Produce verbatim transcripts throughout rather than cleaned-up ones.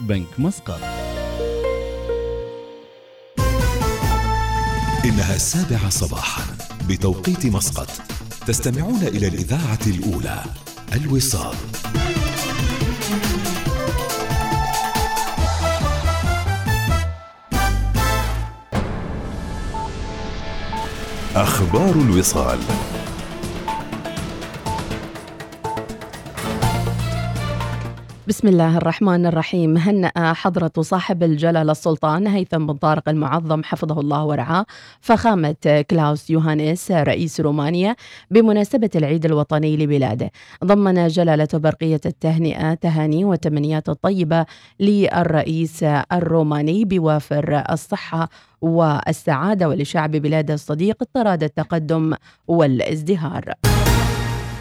بنك مسقط. إنها السابعة صباحا بتوقيت مسقط. تستمعون إلى الإذاعة الأولى الوصال. أخبار الوصال. بسم الله الرحمن الرحيم. هنأ حضرة صاحب الجلالة السلطان هيثم بن طارق المعظم حفظه الله ورعاه فخامة كلاوس يوهانيس رئيس رومانيا بمناسبة العيد الوطني لبلاده. ضمن جلالته برقية التهنئة تهاني وتمنيات طيبة للرئيس الروماني بوافر الصحة والسعادة ولشعب بلاد الصديق اضطراد التقدم والازدهار.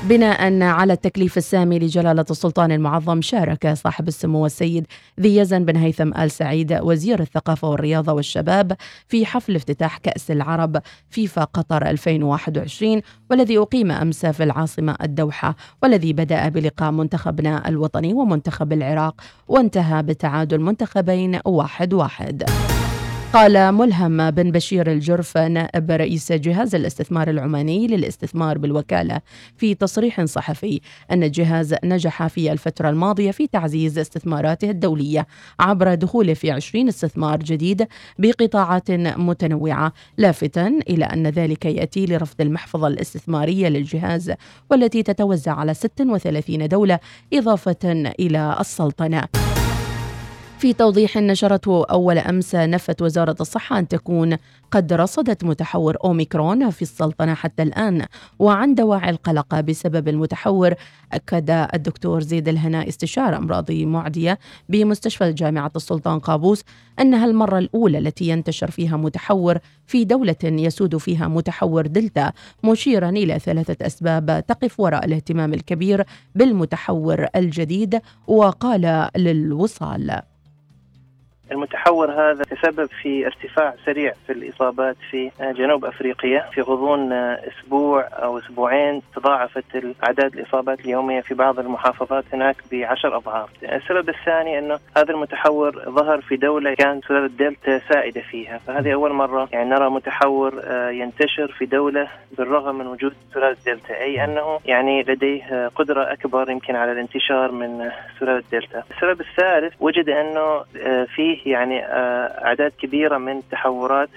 بناء على التكليف السامي لجلالة السلطان المعظم، شارك صاحب السمو السيد ذي يزن بن هيثم آل سعيد وزير الثقافة والرياضة والشباب في حفل افتتاح كأس العرب فيفا قطر ألفين وواحد وعشرين والذي أقيم أمس في العاصمة الدوحة، والذي بدأ بلقاء منتخبنا الوطني ومنتخب العراق وانتهى بتعادل منتخبين واحد واحد. قال ملهم بن بشير الجرفة نائب رئيس جهاز الاستثمار العماني للاستثمار بالوكالة في تصريح صحفي أن الجهاز نجح في الفترة الماضية في تعزيز استثماراته الدولية عبر دخوله في عشرين استثمار جديد بقطاعات متنوعة، لافتا إلى أن ذلك يأتي لرفض المحفظة الاستثمارية للجهاز والتي تتوزع على ست وثلاثين دولة إضافة إلى السلطنة. في توضيح نشرته أول أمس، نفت وزارة الصحة أن تكون قد رصدت متحور أوميكرون في السلطنة حتى الآن، وعن دواعي القلق بسبب المتحور أكد الدكتور زيد الهنا استشاري أمراضي معدية بمستشفى جامعة السلطان قابوس أنها المرة الأولى التي ينتشر فيها متحور في دولة يسود فيها متحور دلتا، مشيرا إلى ثلاثة أسباب تقف وراء الاهتمام الكبير بالمتحور الجديد. وقال للوصال: المتحور هذا تسبب في ارتفاع سريع في الإصابات في جنوب أفريقيا، في غضون أسبوع أو أسبوعين تضاعفت أعداد الإصابات اليومية في بعض المحافظات هناك بعشر أضعاف. السبب الثاني أنه هذا المتحور ظهر في دولة كان سلالة دلتا سائدة فيها، فهذه أول مرة يعني نرى متحور ينتشر في دولة بالرغم من وجود سلالة دلتا، أي أنه يعني لديه قدرة أكبر يمكن على الانتشار من سلالة دلتا. السبب الثالث، وجد أنه فيه يعني أعداد كبيرة من التحورات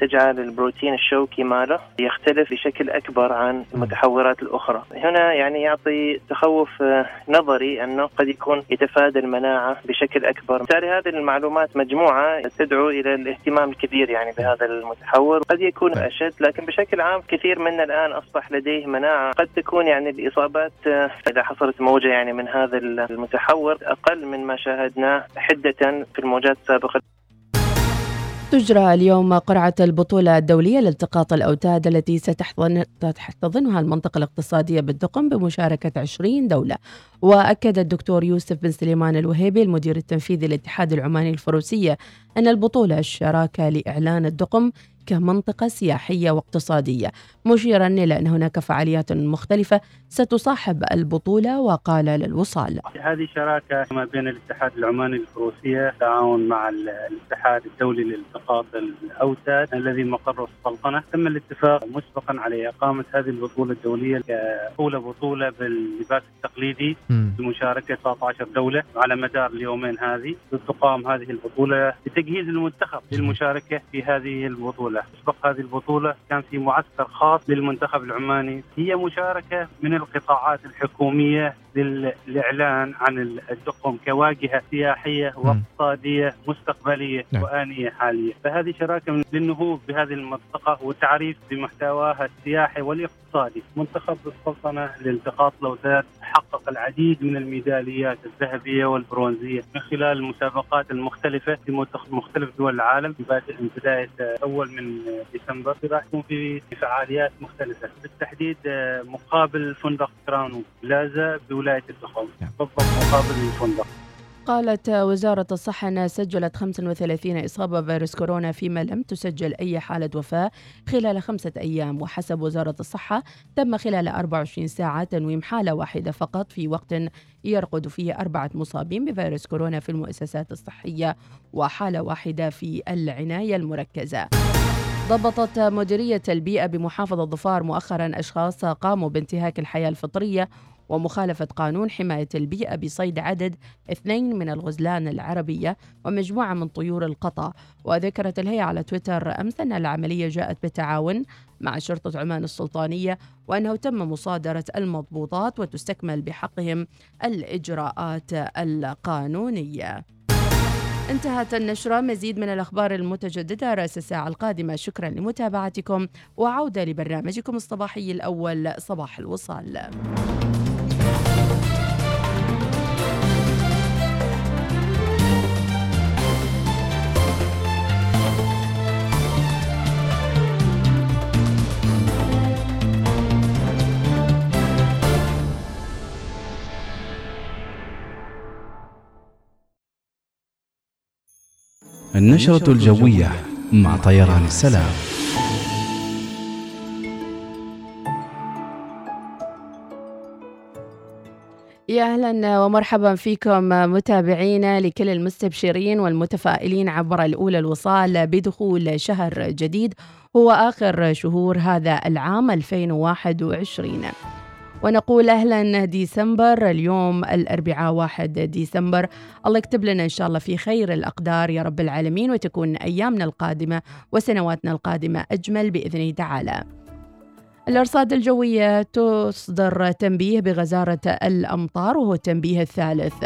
تجعل البروتين الشوكي ماله يختلف بشكل أكبر عن المتحورات الأخرى. هنا يعني يعطي تخوف نظري أنه قد يكون يتفادى المناعة بشكل أكبر. بالتالي هذه المعلومات مجموعة تدعو إلى الاهتمام الكبير يعني بهذا المتحور. قد يكون أشد، لكن بشكل عام كثير منا الآن أصبح لديه مناعة. قد تكون يعني الإصابات إذا حصلت موجة يعني من هذا المتحور أقل من ما شاهدناه حدة في الموجات السابقة. تجرى اليوم قرعة البطولة الدولية لالتقاط الأوتاد التي ستحتضن تحتضنها المنطقة الاقتصادية بالدقم بمشاركة عشرين دولة. وأكد الدكتور يوسف بن سليمان الوهيبي المدير التنفيذي للاتحاد العماني الفروسية أن البطولة الشراكة لإعلان الدقم كمنطقة سياحية واقتصادية، مشيرا إلى أن هناك فعاليات مختلفة ستصاحب البطولة. وقال للوصال: هذه شراكة ما بين الاتحاد العماني الفروسية تعاون مع الاتحاد الدولي لالتقاط الأوتاد الذي مقره السلطنة. تم الاتفاق مسبقا على إقامة هذه البطولة الدولية كأولى بطولة باللباس التقليدي بمشاركة تسعة عشر دولة على مدار اليومين. هذه تقام هذه البطولة لتجهيز المنتخب للمشاركة في هذه البطولة. سبق هذه البطولة كان في معسكر خاص للمنتخب العماني، هي مشاركة من القطاعات الحكومية للإعلان عن الدقم كواجهة سياحية واقتصادية مستقبلية وآنية حالية. فهذه شراكة للنهوض بهذه المنطقة والتعريف بمحتواها السياحي والاقتصادي. منتخب السلطنة لالتقاط الأوتاد حقق العديد من الميداليات الذهبية والبرونزية من خلال المسابقات المختلفة في مختلف دول العالم من بداية أول من ديسمبر. راح يكون في فعاليات مختلفة، بالتحديد مقابل فندق كرانو بلازا بولاية الدخوم بالضبط مقابل الفندق. قالت وزارة الصحة أنها سجلت خمسة وثلاثين إصابة بفيروس كورونا فيما لم تسجل أي حالة وفاة خلال خمسة أيام. وحسب وزارة الصحة تم خلال أربعة وعشرين ساعة تنويم حالة واحدة فقط في وقت يرقد فيه أربعة مصابين بفيروس كورونا في المؤسسات الصحية وحالة واحدة في العناية المركزة. ضبطت مديرية البيئة بمحافظة ظفار مؤخرا أشخاص قاموا بانتهاك الحياة الفطرية ومخالفة قانون حماية البيئة بصيد عدد اثنين من الغزلان العربية ومجموعة من طيور القطا. وذكرت الهيئة على تويتر أمس أن العملية جاءت بالتعاون مع شرطة عمان السلطانية وأنه تم مصادرة المضبوطات وتستكمل بحقهم الإجراءات القانونية. انتهت النشرة، مزيد من الأخبار المتجددة رأس الساعة القادمة. شكرا لمتابعتكم وعودة لبرنامجكم الصباحي الأول صباح الوصال. النشرة الجوية مع طيران السلام. يا أهلا ومرحبا فيكم متابعينا لكل المستبشرين والمتفائلين عبر الأولى الوصال بدخول شهر جديد هو آخر شهور هذا العام ألفين وواحد وعشرين، ونقول أهلا ديسمبر. اليوم الأربعاء واحد ديسمبر، الله يكتب لنا إن شاء الله في خير الأقدار يا رب العالمين، وتكون أيامنا القادمة وسنواتنا القادمة أجمل بإذنه تعالى. الأرصاد الجوية تصدر تنبيه بغزارة الأمطار وهو التنبيه الثالث،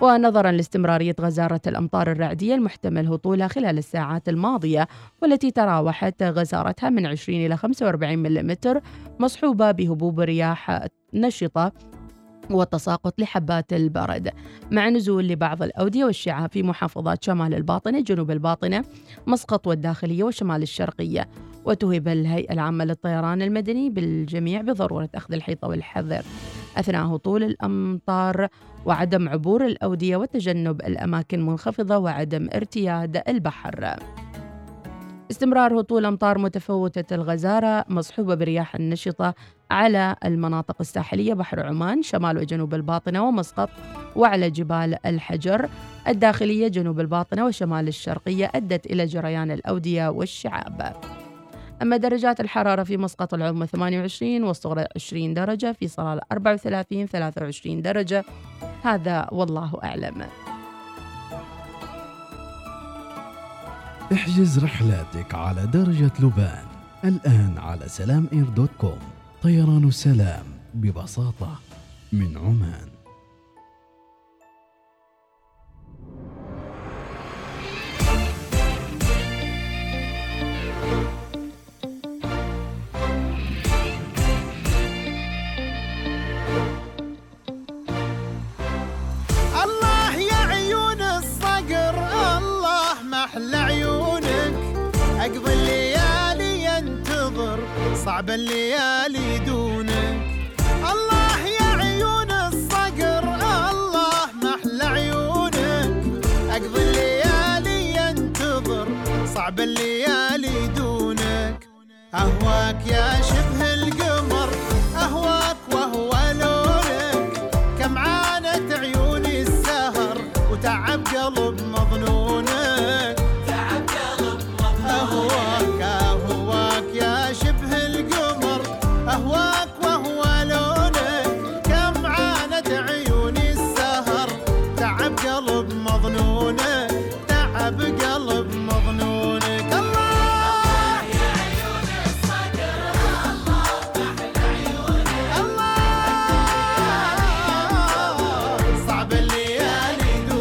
ونظرا لاستمرارية غزارة الأمطار الرعدية المحتمل هطولها خلال الساعات الماضية والتي تراوحت غزارتها من عشرين إلى خمسة وأربعين ملم مصحوبة بهبوب رياح نشطة وتساقط لحبات البرد مع نزول لبعض الأودية والشعة في محافظات شمال الباطنة، جنوب الباطنة، مسقط والداخلية وشمال الشرقية. وتوهب الهيئة العامة للطيران المدني بالجميع بضرورة أخذ الحيطة والحذر أثناء هطول الأمطار وعدم عبور الأودية وتجنب الأماكن المنخفضة وعدم ارتياد البحر. استمرار هطول أمطار متفوتة الغزارة مصحوبة برياح نشطة على المناطق الساحلية، بحر عمان، شمال وجنوب الباطنة ومسقط، وعلى جبال الحجر الداخلية، جنوب الباطنة وشمال الشرقية، أدت إلى جريان الأودية والشعاب. أما درجات الحرارة في مسقط العظمى ثمانية وعشرين والصغرى عشرين درجة، في صلالة أربعة وثلاثين ثلاثة وعشرين درجة، هذا والله أعلم. احجز رحلاتك على درجة لبنان الآن على سلام إير دوت كوم. طيران السلام ببساطة من عمان. صعب الليالي دونك الله يا عيون الصقر، الله محلى عيونك، أقضي الليالي ينتظر صعب الليالي دونك. أهواك يا شبه القمر، أهواك وهو لونك، كم عانت عيوني السهر وتعب قلب مظنونك، تعب قلب مظنونك. أهواك أهواك يا شبه أهواك وهو لونك، كم عانت عيوني السهر تعب قلب مظنونك، تعب قلب مظنونك. الله يا عيون الصقر، الله محلى عيونك، الله صعب الليالي دونك.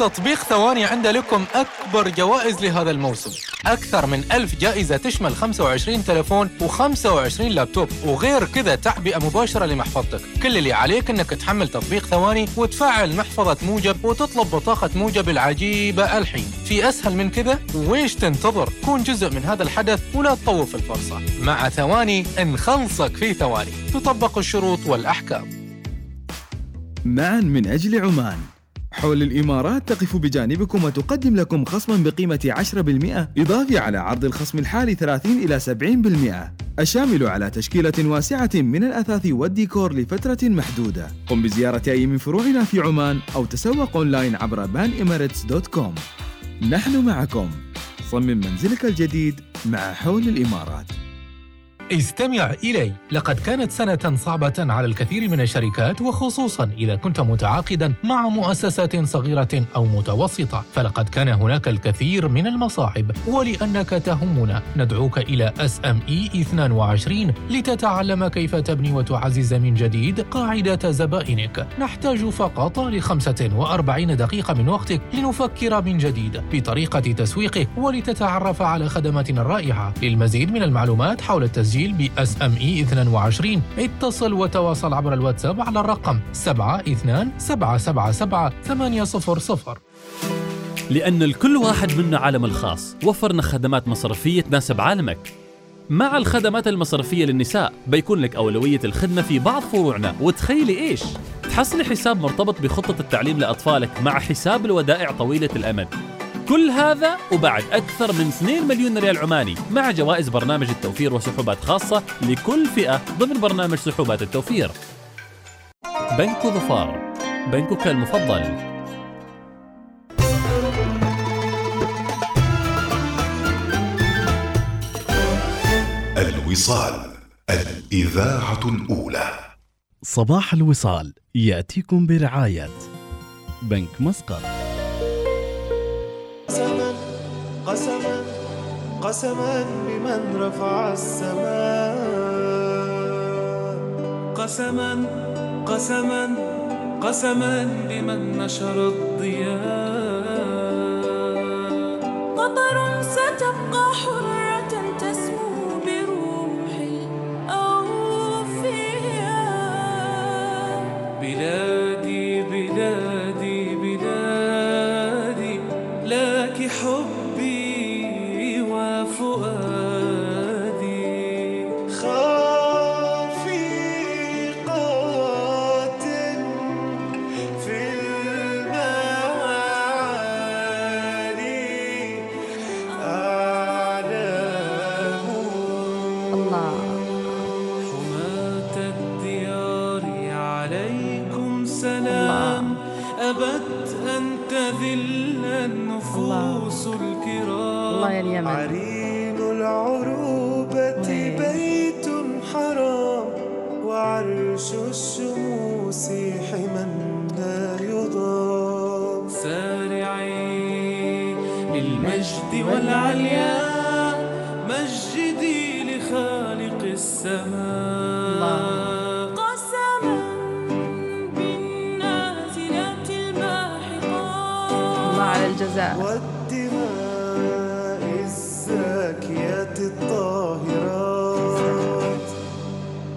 تطبيق ثواني عنده لكم أكبر جوائز لهذا الموسم، أكثر من ألف جائزة تشمل خمسة وعشرين تلفون وخمسة وعشرين لابتوب، وغير كذا تعبئة مباشرة لمحفظتك. كل اللي عليك أنك تحمل تطبيق ثواني وتفعل محفظة موجب وتطلب بطاقة موجب العجيبة الحين. في أسهل من كذا؟ ويش تنتظر؟ كون جزء من هذا الحدث ولا تطوف الفرصة. مع ثواني نخلصك في ثواني. تطبق الشروط والأحكام. معا من أجل عمان. حول الإمارات تقف بجانبكم وتقدم لكم خصما بقيمة عشرة بالمئة إضافي على عرض الخصم الحالي ثلاثين إلى سبعين بالمئة الشامل على تشكيلة واسعة من الأثاث والديكور لفترة محدودة. قم بزيارة أي من فروعنا في عمان أو تسوق أونلاين عبر بان اماريتس دوت كوم. نحن معكم. صمم منزلك الجديد مع حول الإمارات. استمع إلي. لقد كانت سنة صعبة على الكثير من الشركات، وخصوصا إذا كنت متعاقدا مع مؤسسات صغيرة أو متوسطة، فلقد كان هناك الكثير من المصاعب. ولأنك تهمنا، ندعوك إلى اس ام اي اثنين وعشرين لتتعلم كيف تبني وتعزز من جديد قاعدة زبائنك. نحتاج فقط ل خمسة وأربعين دقيقة من وقتك لنفكر من جديد بطريقة تسويقك ولتتعرف على خدماتنا الرائعة. للمزيد من المعلومات حول التسجيل ب اس ام اي اثنين وعشرين اتصل وتواصل عبر الواتساب على الرقم سبعة اثنان سبعة سبعة سبعة ثمانية صفر صفر. لأن الكل واحد منا عالم الخاص، وفرنا خدمات مصرفية تناسب عالمك. مع الخدمات المصرفية للنساء بيكون لك أولوية الخدمة في بعض فروعنا. وتخيلي إيش؟ تحصلي حساب مرتبط بخطة التعليم لأطفالك مع حساب الودائع طويلة الأمد. كل هذا وبعد أكثر من مليونين ريال عماني مع جوائز برنامج التوفير وسحوبات خاصة لكل فئة ضمن برنامج سحوبات التوفير. بنك ظفار، بنكك المفضل. الوصال، الإذاعة الأولى. صباح الوصال يأتيكم برعاية بنك مسقط. قسما قسما قسما بمن رفع السماء، قسما قسما قسما بمن نشر الضياء. قطر ستبقى حرة تسمو بروحي أو فيها. بلادي بلادي بلادي لا حبي وفؤادي. خافي قاتل في المعالي أعلام الله. حماة الديار عليكم سلام. أبت أن تذل النفوس الله يا اليمن. عرين العروبة بيت حرام، وعرش الشموس حما لا يضام. سارعي للمجد والعليا، مجدي لخالق السماء. والدماء الزاكيات الطاهرات.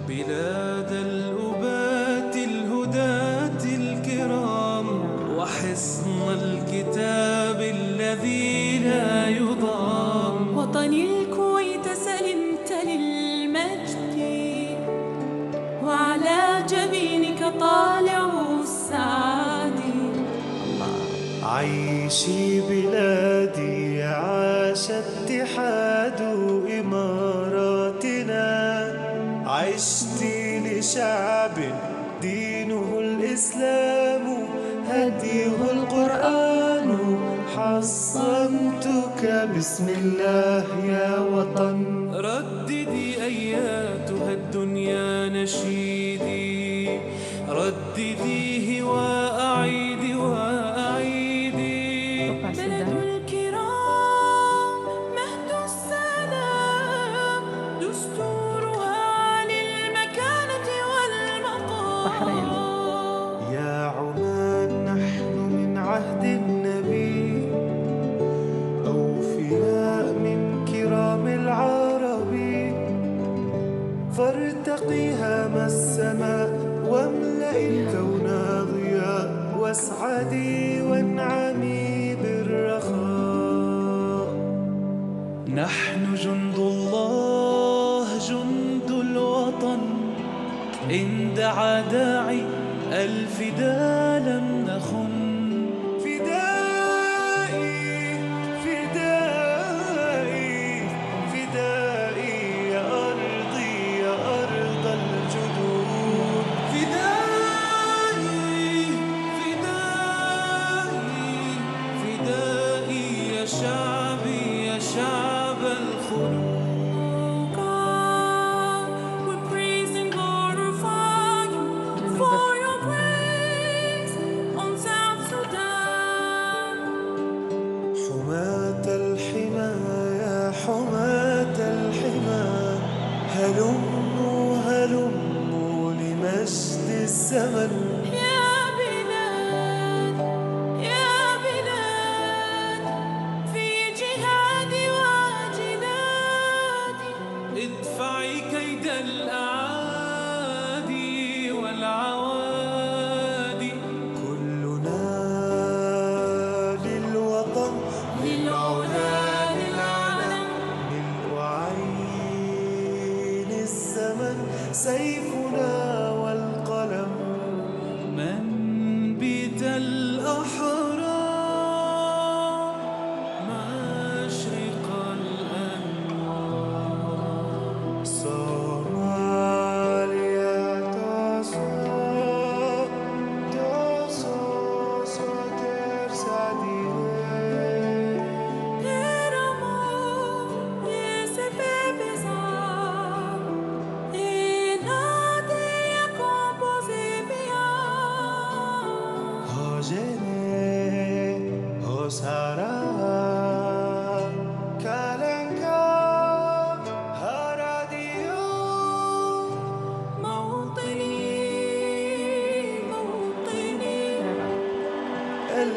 بلاد الأبات الهداة الكرام، وحصن الكتاب الذي لا يضام. وطني الكويت سلمت للمجد، وعلى جبينك طالع السعد. عيشي بلادي عاش اتحاد إماراتنا. عشتي لشعب دينه الإسلام هديه القرآن. حصنتك بسم الله يا وطن. رددي أياتها الدنيا نشيدي، ردديه وأعيدي وأعيدي. بلد الكرام مهد السلام، دستورها للمكانة والمقام. يا عمان نحن من عهد النبي هام السماء واملأ الكون ضياء واسعدي وانعمي بالرخاء. نحن جند الله جند الوطن، إن دعا داعي الفداء لم نخن.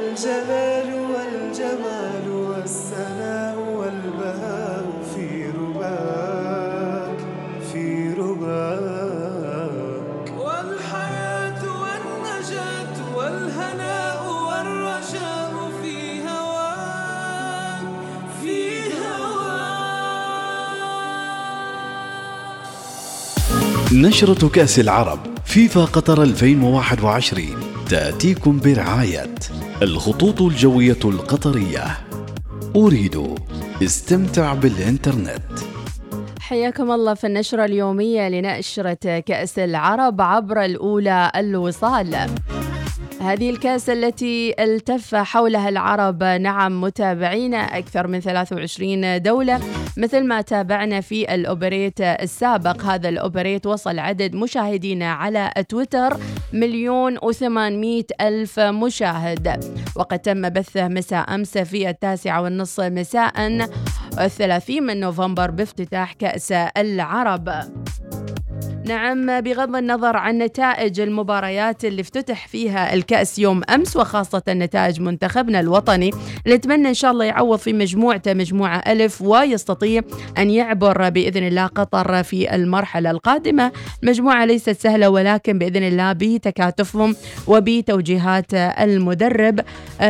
الجلال والجمال والسلام والبهاء في رباك في رباك، والحياة والنجاة والهناء والرجاء في هواك في هواك. نشرة كأس العرب فيفا قطر ألفين وواحد وعشرين تأتيكم برعاية الخطوط الجوية القطرية. أريد استمتع بالإنترنت. حياكم الله في النشرة اليومية لنشرة كأس العرب عبر الأولى الوصال. هذه الكأس التي التف حولها العرب نعم متابعينا أكثر من ثلاث وعشرين دولة، مثل ما تابعنا في الأوبريت السابق. هذا الأوبريت وصل عدد مشاهدينا على تويتر مليون وثمانمائة ألف مشاهد، وقد تم بثه مساء أمس في التاسعة والنصف مساء الثلاثين من نوفمبر بافتتاح كأس العرب. نعم، بغض النظر عن نتائج المباريات اللي افتتح فيها الكأس يوم أمس وخاصة نتائج منتخبنا الوطني، نتمنى إن شاء الله يعوض في مجموعته مجموعة ألف ويستطيع أن يعبر بإذن الله قطر في المرحلة القادمة. المجموعة ليست سهلة، ولكن بإذن الله بتكاتفهم وبتوجيهات المدرب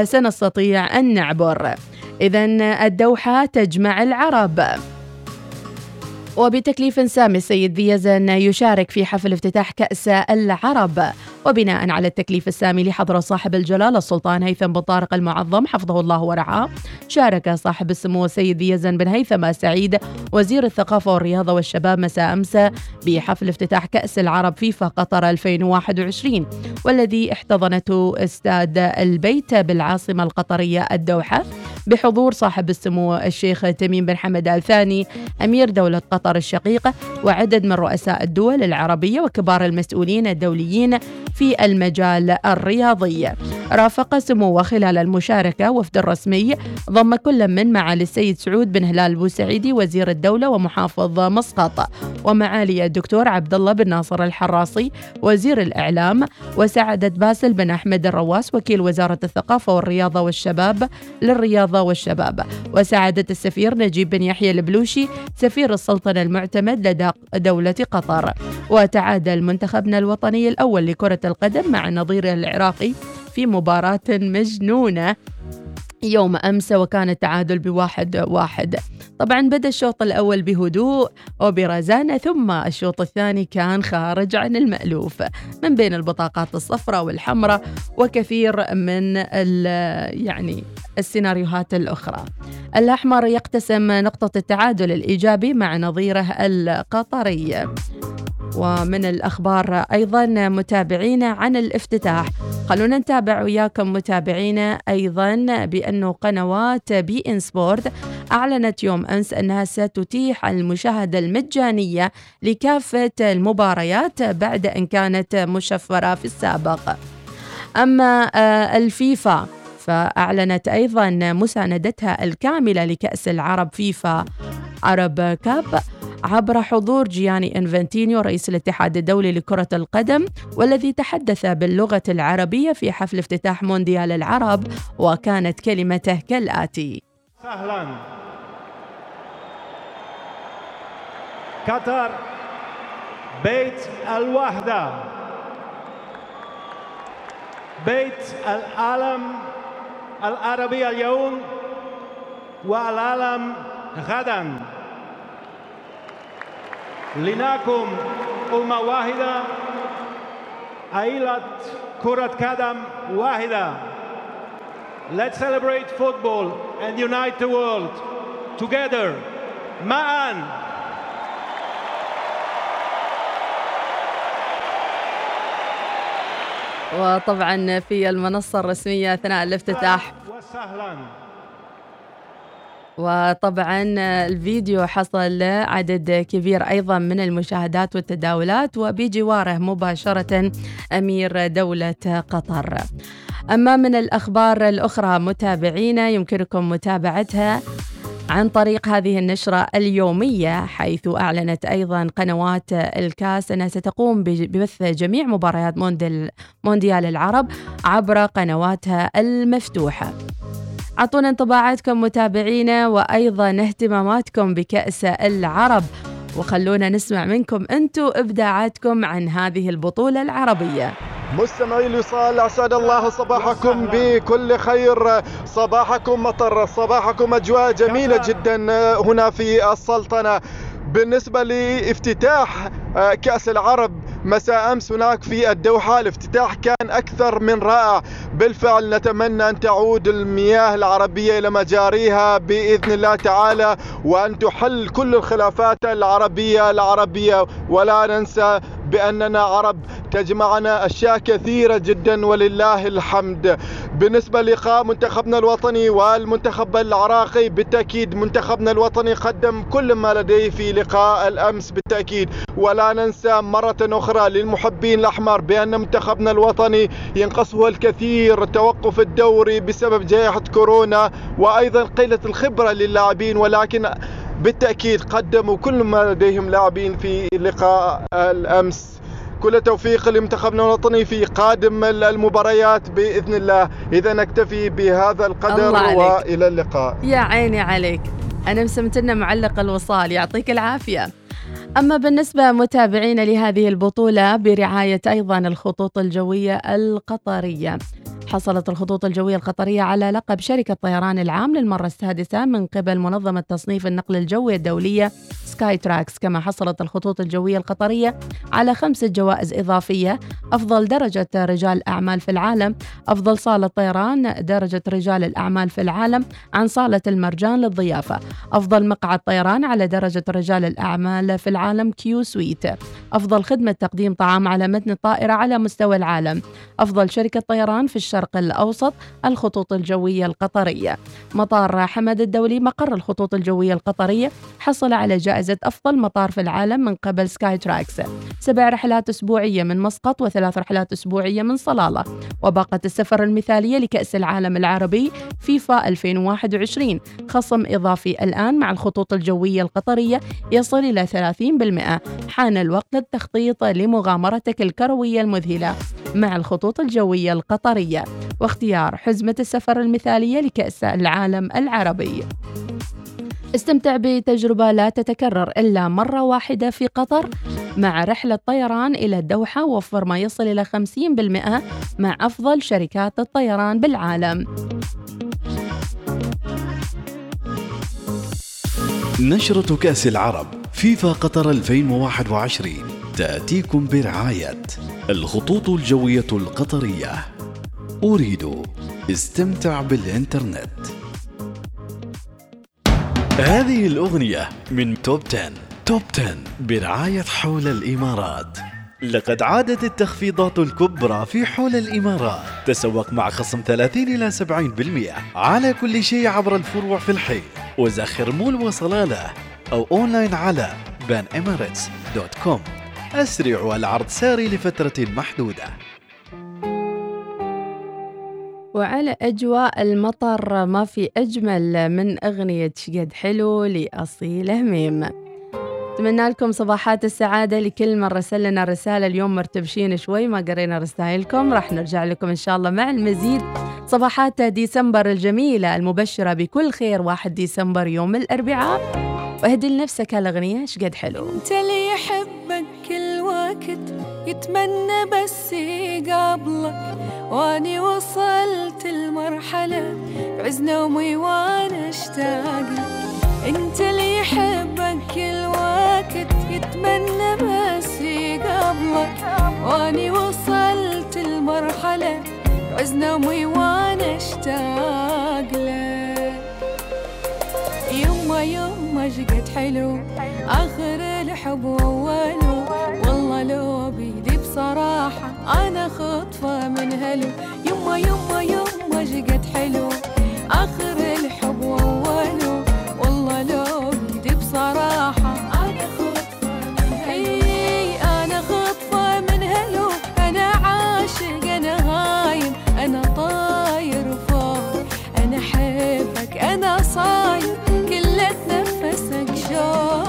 سنستطيع أن نعبر. إذن الدوحة تجمع العرب. وبتكليف سامي السيد ذي يزن يشارك في حفل افتتاح كأس العرب، وبناء على التكليف السامي لحضرة صاحب الجلالة السلطان هيثم بن طارق المعظم حفظه الله ورعاه، شارك صاحب السمو السيد ذي يزن بن هيثم آل سعيد وزير الثقافة والرياضة والشباب مساء أمس بحفل افتتاح كأس العرب فيفا قطر ألفين وواحد وعشرين، والذي احتضنته استاد البيت بالعاصمة القطرية الدوحة بحضور صاحب السمو الشيخ تميم بن حمد آل ثاني أمير دولة قطر الشقيقة وعدد من رؤساء الدول العربية وكبار المسؤولين الدوليين في المجال الرياضي. رافق سموه خلال المشاركة وفد رسمي ضم كل من معالي السيد سعود بن هلال بوسعيدي وزير الدولة ومحافظ مسقط، ومعالي الدكتور عبدالله بن ناصر الحراصي وزير الإعلام، وسعادة باسل بن احمد الرواس وكيل وزارة الثقافة والرياضة والشباب للرياضة والشباب، وسعادة السفير نجيب بن يحيى البلوشي سفير السلطنة المعتمد لدى دولة قطر. وتعادل منتخبنا الوطني الأول لكرة القدم مع نظيره العراقي في مباراة مجنونة يوم أمس، وكان التعادل بواحد واحد. طبعا بدأ الشوط الأول بهدوء وبرزانة، ثم الشوط الثاني كان خارج عن المألوف من بين البطاقات الصفراء والحمراء وكثير من يعني السيناريوهات الأخرى. الأحمر يقتسم نقطة التعادل الإيجابي مع نظيره القطري. ومن الأخبار أيضا متابعينا عن الافتتاح، خلونا نتابع وياكم متابعينا أيضا بأنه قنوات بي إن سبورت أعلنت يوم أمس أنها ستتيح المشاهدة المجانية لكافة المباريات بعد أن كانت مشفرة في السابق. أما الفيفا فأعلنت أيضا مساندتها الكاملة لكأس العرب فيفا عرب كاب عبر حضور جياني إنفنتينيو رئيس الاتحاد الدولي لكرة القدم، والذي تحدث باللغة العربية في حفل افتتاح مونديال العرب، وكانت كلمته كالآتي: أهلا قطر بيت الوحدة، بيت العالم العربي اليوم والعالم غدا، لناكم أمة واحدة، عائلة كرة قدم واحدة. Let's celebrate football and unite the world together. معاً. وطبعاً في المنصة الرسمية أثناء الافتتاح. وطبعا الفيديو حصل عدد كبير أيضا من المشاهدات والتداولات، وبجواره مباشرة أمير دولة قطر. أما من الأخبار الأخرى متابعينا يمكنكم متابعتها عن طريق هذه النشرة اليومية، حيث أعلنت أيضا قنوات الكاس أنها ستقوم ببث جميع مباريات مونديال العرب عبر قنواتها المفتوحة. أعطونا انطباعاتكم متابعينا وأيضا اهتماماتكم بكأس العرب، وخلونا نسمع منكم أنتم إبداعاتكم عن هذه البطولة العربية. مستمعي الوصال، أسعد الله صباحكم بكل خير. صباحكم مطر، صباحكم أجواء جميلة جدا هنا في السلطنة. بالنسبة لافتتاح كأس العرب مساء أمس هناك في الدوحة، الافتتاح كان أكثر من رائع. بالفعل نتمنى أن تعود المياه العربية إلى مجاريها بإذن الله تعالى، وأن تحل كل الخلافات العربية العربية ولا ننسى بأننا عرب، تجمعنا أشياء كثيرة جدا ولله الحمد. بالنسبة للقاء منتخبنا الوطني والمنتخب العراقي، بالتأكيد منتخبنا الوطني قدم كل ما لديه في لقاء الأمس بالتأكيد، ولا ننسى مرة أخرى للمحبين الأحمر بأن منتخبنا الوطني ينقصه الكثير، توقف الدوري بسبب جائحة كورونا وأيضا قلة الخبرة للاعبين، ولكن بالتأكيد قدموا كل ما لديهم لاعبين في لقاء الأمس. كل توفيق لمنتخبنا الوطني في قادم المباريات بإذن الله. إذا نكتفي بهذا القدر وإلى اللقاء. يا عيني عليك، أنا مسمتنا معلق الوصال، يعطيك العافية. أما بالنسبة متابعينا لهذه البطولة، برعاية أيضا الخطوط الجوية القطرية، حصلت الخطوط الجوية القطرية على لقب شركة الطيران العام للمرة السادسة من قبل منظمة تصنيف النقل الجوي الدولية سكايتراكس. كما حصلت الخطوط الجوية القطرية على خمسة جوائز إضافية: أفضل درجة رجال أعمال في العالم، أفضل صالة طيران درجة رجال الأعمال في العالم عن صالة المرجان للضيافة، أفضل مقعد طيران على درجة رجال الأعمال في العالم كيو سويت، أفضل خدمة تقديم طعام على متن الطائرة على مستوى العالم، أفضل شركة طيران في الشرق الشرق الأوسط الخطوط الجوية القطرية. مطار حمد الدولي مقر الخطوط الجوية القطرية حصل على جائزة أفضل مطار في العالم من قبل سكاي تراكس. سبع رحلات أسبوعية من مسقط وثلاث رحلات أسبوعية من صلالة. وباقة السفر المثالية لكأس العالم العربي فيفا ألفين وواحد وعشرين خصم إضافي الآن مع الخطوط الجوية القطرية يصل إلى ثلاثين بالمئة. حان الوقت للتخطيط لمغامرتك الكروية المذهلة مع الخطوط الجوية القطرية واختيار حزمة السفر المثالية لكأس العالم العربي. استمتع بتجربة لا تتكرر إلا مرة واحدة في قطر مع رحلة طيران إلى الدوحة، ووفر ما يصل إلى خمسين بالمئة مع أفضل شركات الطيران بالعالم. نشرة كأس العرب فيفا قطر ألفين وواحد وعشرين تأتيكم برعاية الخطوط الجوية القطرية. أريد استمتع بالإنترنت. هذه الأغنية من توب عشرة توب عشرة برعاية حول الإمارات. لقد عادت التخفيضات الكبرى في حول الإمارات. تسوق مع خصم ثلاثين إلى سبعين بالمئة على كل شيء عبر الفروع في الحي وزخر مول وصلالة أو أونلاين على banemarates دوت كوم. أسرع العرض ساري لفترة محدودة. وعلى أجواء المطر ما في أجمل من أغنية شقد حلو لأصيل هميم. أتمنى لكم صباحات السعادة لكل من رسل لنا رسالة. اليوم مرتبشين شوي ما قرينا رسائلكم، راح نرجع لكم إن شاء الله مع المزيد. صباحات ديسمبر الجميلة المبشرة بكل خير. واحد ديسمبر يوم الأربعاء، واهدي لنفسك هالأغنية شقد حلو. أنت اللي يحبك كل وقت يتمنى بس يقابلك، واني وصلت المرحلة بعز نومي وانا اشتاقلك. انت اللي يحبك كل وقت يتمنى بس يقابلك، واني وصلت المرحلة بعز نومي وانا اشتاقلك. يما يما شقد حلو آخر الحب وأوله، والله لو بيدي بصراحة أنا خطفة من هلو. يما يما يما شقد حلو آخر الحب وأوله، والله لو بيدي بصراحة أنا خطفة من هلو. أنا خطفة من هلو، أنا عاشق، أنا غايم، أنا طاير فوق، أنا حبك، أنا صاير كل أتنفسك شوق.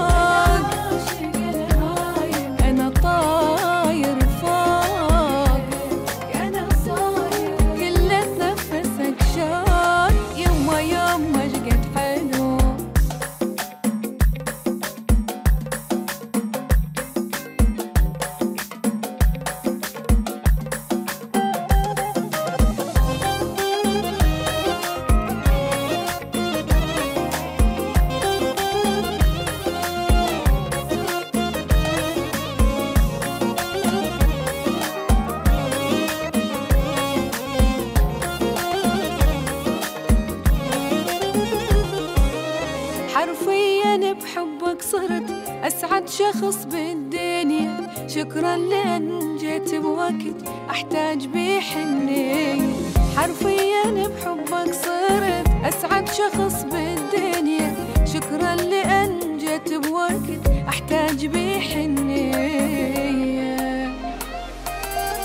شخص بالدنيا شكرا لأن جيت بوقت أحتاج بحنين. حرفيا بحبك صرت أسعد شخص بالدنيا شكرا لأن جيت بوقت أحتاج بحنين.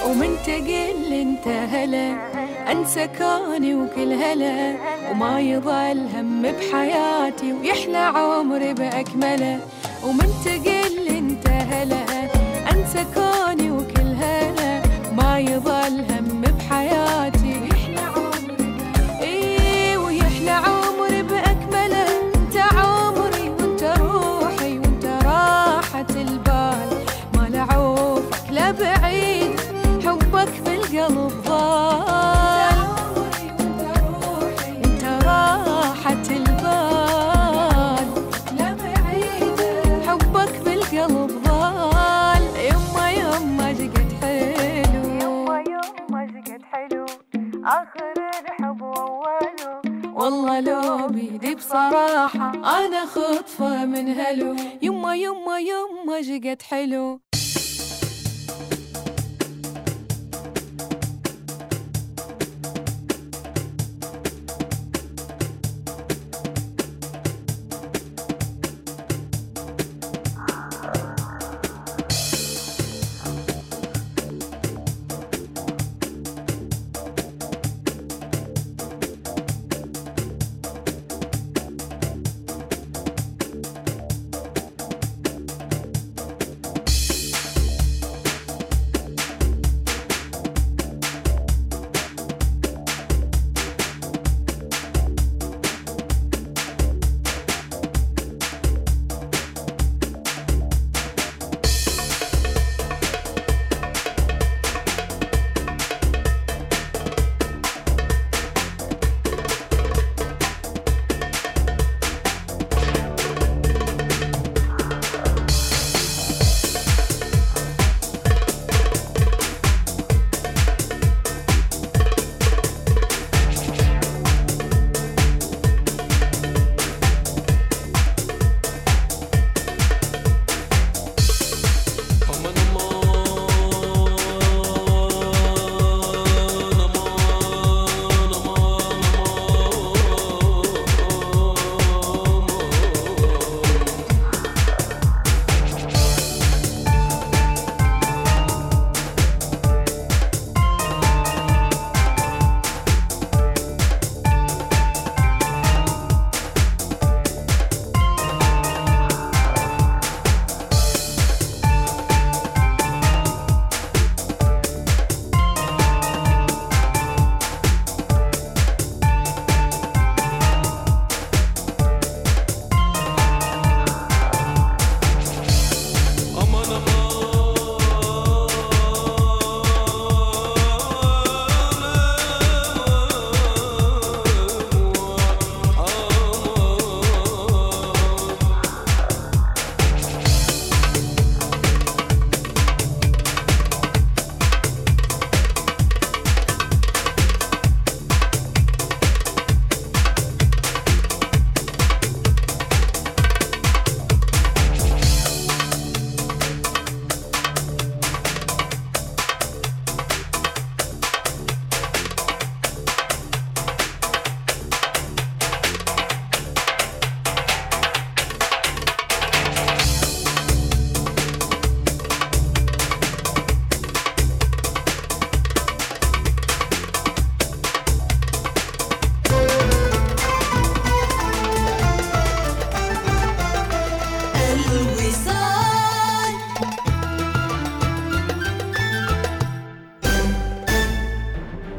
ومن تقل انت هلا أنسى كوني وكل هلا، وما يضل هم بحياتي ويحلى عمري بأكمله. ومن تقل انت هلا انسى كوني وكل هلا، ما يضل هم بحياتي ويحلى عمري ايه ويحلى عمري باكمله. انت عمري وانت روحي وانت راحة البال، ما لعوفك لا بعيد، حبك بالقلب ضال. انت روحي وانت راحة البال، آخر الحب وأوله، والله لو بيدي بصراحة أنا خطفة من هلو. يما يما يما شقد حلو.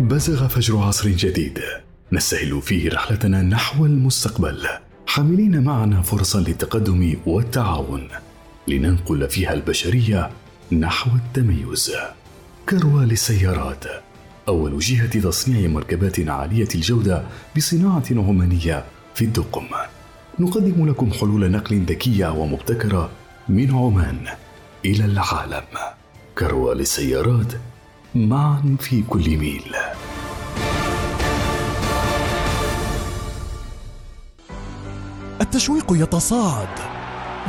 بزغ فجر عصر جديد نستهل فيه رحلتنا نحو المستقبل، حاملين معنا فرصا للتقدم والتعاون لننقل فيها البشرية نحو التميز. كروال للسيارات، أول جهة تصنيع مركبات عالية الجودة بصناعة عمانية في الدقم، نقدم لكم حلول نقل ذكية ومبتكرة من عمان إلى العالم. كروال للسيارات، معا في كل ميل. التشويق يتصاعد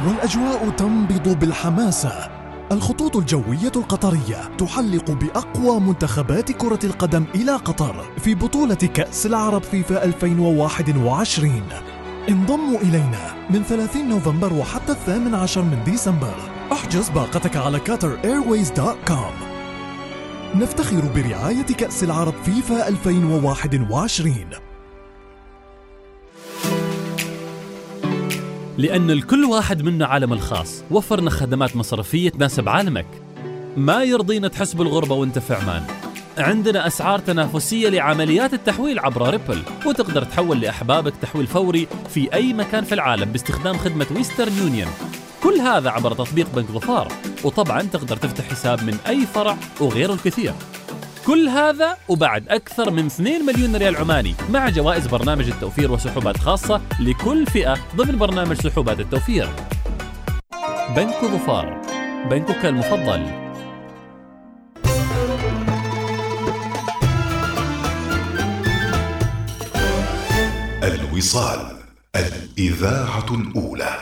والأجواء تنبض بالحماسة. الخطوط الجوية القطرية تحلق بأقوى منتخبات كرة القدم إلى قطر في بطولة كأس العرب فيفا ألفين وواحد وعشرين. انضموا إلينا من ثلاثين نوفمبر وحتى الثامن عشر من ديسمبر. احجز باقتك على قطر إيرويز دوت كوم. نفتخر برعاية كأس العرب فيفا ألفين وواحد وعشرين، لأن الكل واحد منا عالم الخاص. وفرنا خدمات مصرفية تناسب عالمك. ما يرضينا تحس بالغربة وانت في عمان. عندنا أسعار تنافسية لعمليات التحويل عبر ريبل، وتقدر تحول لأحبابك تحويل فوري في أي مكان في العالم باستخدام خدمة ويسترن يونيون. كل هذا عبر تطبيق بنك ظفار، وطبعاً تقدر تفتح حساب من أي فرع وغيره الكثير. كل هذا وبعد أكثر من مليونين ريال عماني، مع جوائز برنامج التوفير وسحوبات خاصة لكل فئة ضمن برنامج سحوبات التوفير. بنك ظفار، بنكك المفضل. الوصال، الإذاعة الأولى.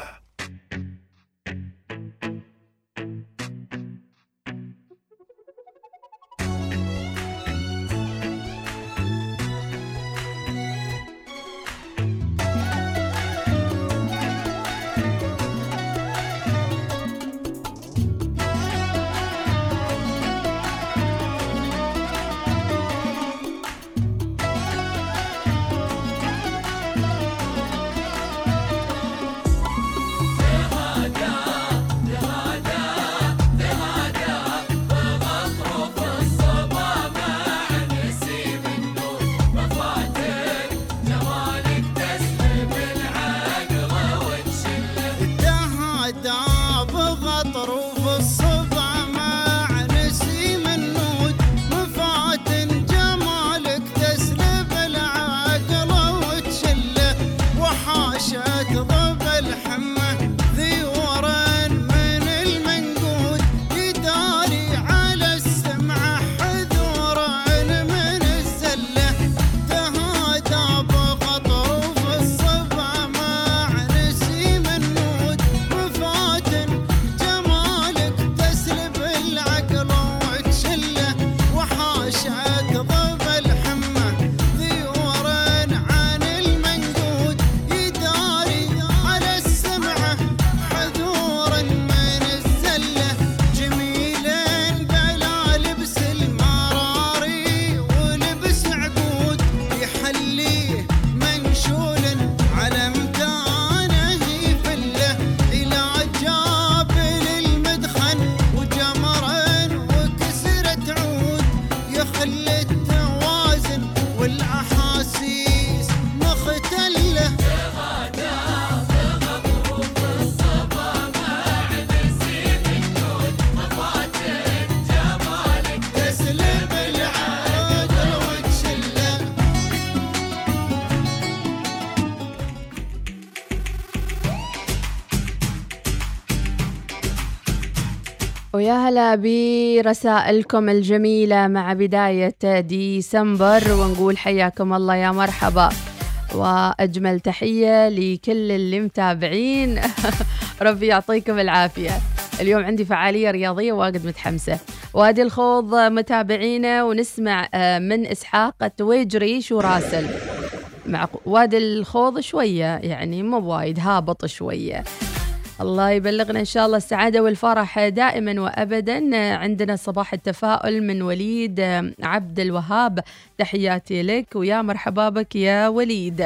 ويا هلا برسائلكم الجميلة مع بداية ديسمبر، ونقول حياكم الله يا مرحبا، وأجمل تحية لكل اللي متابعين. ربي يعطيكم العافية. اليوم عندي فعالية رياضية واجد متحمسة، وادي الخوض متابعينا، ونسمع من إسحاق التويجري شو راسل. مع وادي الخوض شوية يعني مو وايد، هابط شوية. الله يبلغنا إن شاء الله السعادة والفرح دائما وأبدا. عندنا صباح التفاؤل من وليد عبد الوهاب، تحياتي لك ويا مرحبا بك يا وليد.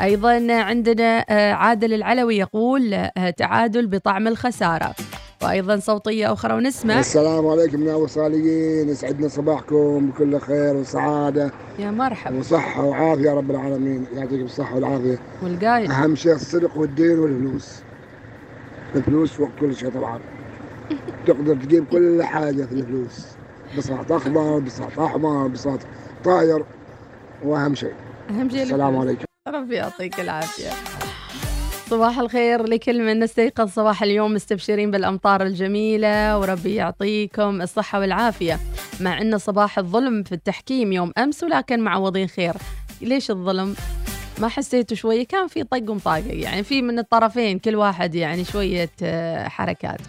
أيضا عندنا عادل العلوي يقول تعادل بطعم الخسارة. وأيضا صوتية أخرى ونسمع. السلام عليكم يا وصاليين، يسعدنا صباحكم بكل خير وسعادة يا مرحبا وصحة وعافية يا رب العالمين. يعطيكم الصحة والعافية والقايد. أهم شيء الصدق والدين والفلوس، الفلوس فوق كل شيء طبعا. تقدر تجيب كل حاجة في الفلوس، بساط أخضر بساط أحمر بساط طاير، وأهم شيء أهم شيء. السلام عليكم، ربي يعطيك العافية. صباح الخير لكل من استيقظ صباح اليوم مستبشرين بالأمطار الجميلة، وربي يعطيكم الصحة والعافية. مع أن صباح الظلم في التحكيم يوم أمس، ولكن معوضين خير. ليش الظلم؟ ما حسيته شوية؟ كان في طق ومطاقة يعني، في من الطرفين كل واحد يعني شوية حركات.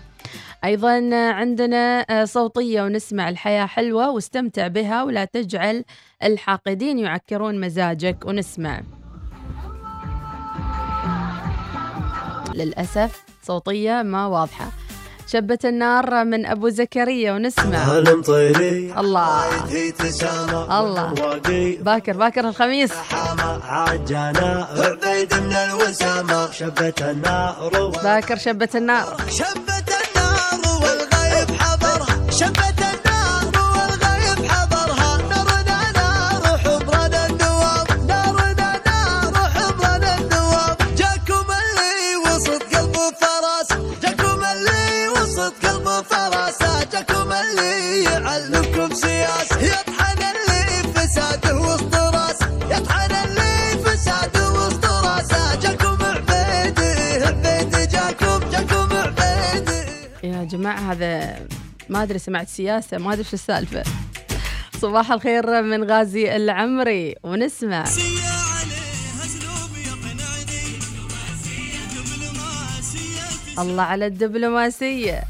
أيضا عندنا صوتية ونسمع. الحياة حلوة واستمتع بها، ولا تجعل الحاقدين يعكرون مزاجك. ونسمع للأسف صوتية ما واضحة. شبت النار من أبو زكريا ونسمع. الله الله باكر باكر الخميس. باكر شبت النار جماعة. هذا ما أدري، سمعت سياسة ما أدري شو السالفة. صباح الخير من غازي العمري ونسمع. الله على الدبلوماسية.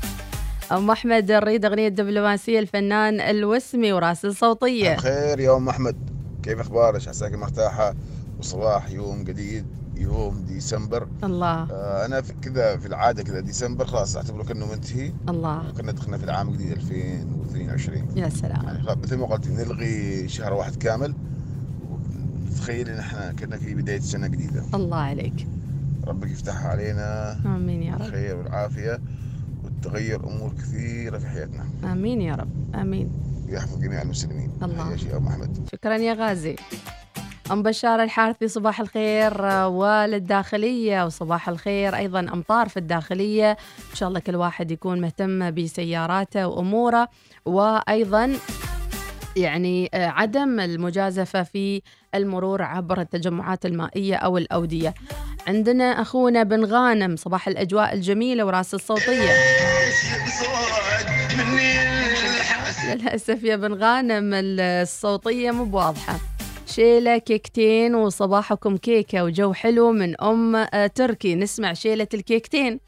أم أحمد الريد أغنية الدبلوماسية الفنان الوسمي وراسل صوتية. خير يوم أحمد، كيف أخبارك؟ عساك مرتاحة وصباح يوم جديد، يوم ديسمبر. الله آه انا في كذا في العاده كذا ديسمبر خلاص اعتبره كانه منتهي. الله كنا دخلنا في العام الجديد ألفين واثنين وعشرين. يا سلام. يعني مثل ما قلت نلغي شهر واحد كامل، تخيل ان احنا كنا في بدايه سنه جديده. الله عليك، ربك يفتحها علينا. امين يا رب. الخير والعافيه وتغير امور كثيره في حياتنا. امين يا رب، امين. يحفظ جميع المسلمين. الله يا شيخ محمد. شكرا يا غازي. أم بشار الحارثي صباح الخير وللداخلية وصباح الخير. أيضا أمطار في الداخلية، إن شاء الله كل واحد يكون مهتم بسياراته وأموره، وأيضا يعني عدم المجازفة في المرور عبر التجمعات المائية أو الأودية. عندنا أخونا بن غانم صباح الأجواء الجميلة وراس الصوتية. للأسف يا بن غانم الصوتية مو واضحة. شيلة كيكتين وصباحكم كيكة وجو حلو من أم تركي. نسمع شيلة الكيكتين.